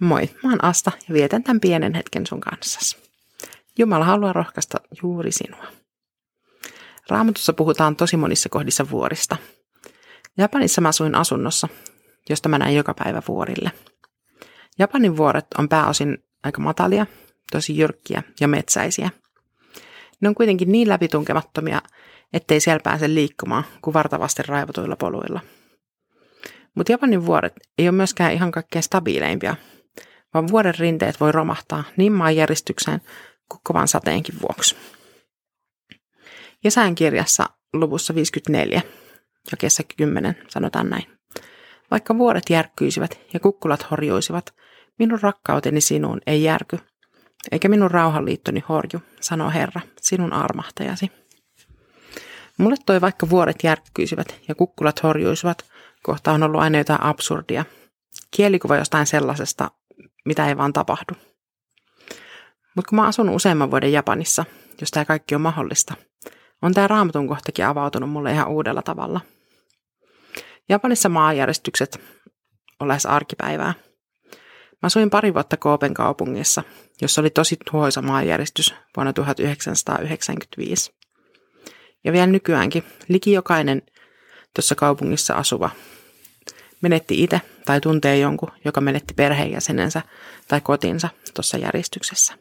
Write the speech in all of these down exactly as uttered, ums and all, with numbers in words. Moi, mä oon Asta ja vietän tämän pienen hetken sun kanssasi. Jumala haluaa rohkaista juuri sinua. Raamatussa puhutaan tosi monissa kohdissa vuorista. Japanissa mä asuin asunnossa, josta mä näin joka päivä vuorille. Japanin vuoret on pääosin aika matalia, tosi jyrkkiä ja metsäisiä. Ne on kuitenkin niin läpitunkemattomia, ettei siellä pääse liikkumaan kuin vartavasti raivotuilla poluilla. Mutta Japanin vuoret ei ole myöskään ihan kaikkein stabiileimpia, vaan vuoren rinteet voi romahtaa niin maanjäristykseen kuin kovan sateenkin vuoksi. Jesajan kirjassa luvussa viisikymmentäneljä, jakeessa kymmenen, sanotaan näin. Vaikka vuoret järkkyisivät ja kukkulat horjuisivat, minun rakkauteni sinuun ei järky, eikä minun rauhanliittoni horju, sanoo Herra, sinun armahtajasi. Mulle toi vaikka vuoret järkkyisivät ja kukkulat horjuisivat, kohta on ollut aina jotain absurdia. Kielikuva jostain sellaisesta, mitä ei vaan tapahdu. Mutta kun mä asun useamman vuoden Japanissa, jos tää kaikki on mahdollista, on tää Raamatun kohtakin avautunut mulle ihan uudella tavalla. Japanissa maanjäristykset on lähes arkipäivää. Mä asuin pari vuotta Koopen kaupungissa, jossa oli tosi tuhoisa maanjäristys vuonna tuhatyhdeksänsataayhdeksänkymmentäviisi. Ja vielä nykyäänkin liki jokainen tuossa kaupungissa asuva menetti itse tai tuntee jonkun, joka menetti perheenjäsenensä tai kotinsa tuossa järjestyksessä.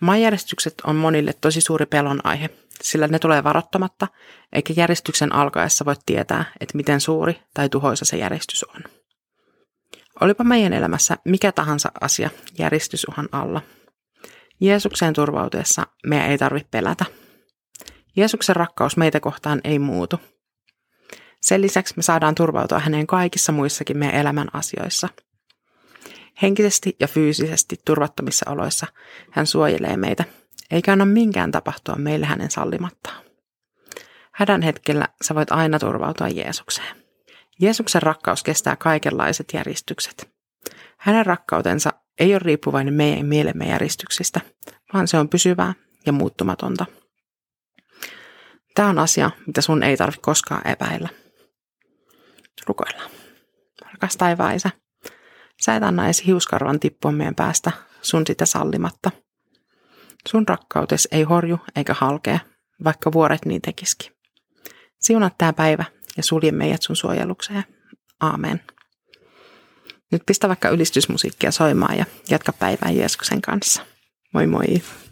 Maanjäristykset on monille tosi suuri pelon aihe, sillä ne tulee varoittamatta, eikä järjestyksen alkaessa voi tietää, että miten suuri tai tuhoisa se järjestys on. Olipa meidän elämässä mikä tahansa asia järjestysuhan alla. Jeesukseen turvautuessa meidän ei tarvitse pelätä. Jeesuksen rakkaus meitä kohtaan ei muutu. Sen lisäksi me saadaan turvautua häneen kaikissa muissakin meidän elämän asioissa. Henkisesti ja fyysisesti turvattomissa oloissa hän suojelee meitä, eikä anna minkään tapahtua meille hänen sallimattaan. Hädän hetkellä sä voit aina turvautua Jeesukseen. Jeesuksen rakkaus kestää kaikenlaiset järjestykset. Hänen rakkautensa ei ole riippuvainen meidän mielemme järjestyksistä, vaan se on pysyvää ja muuttumatonta. Tämä on asia, mitä sun ei tarvitse koskaan epäillä. Rukoillaan. Rakas taivaan Isä, sä et anna edes hiuskarvan tippua meidän päästä sun sitä sallimatta. Sun rakkautes ei horju eikä halkea, vaikka vuoret niin tekisikin. Siunat tämä päivä ja sulje meidät sun suojelukseen. Aamen. Nyt pistä vaikka ylistysmusiikkia soimaan ja jatka päivää Jeesuksen kanssa. Moi moi!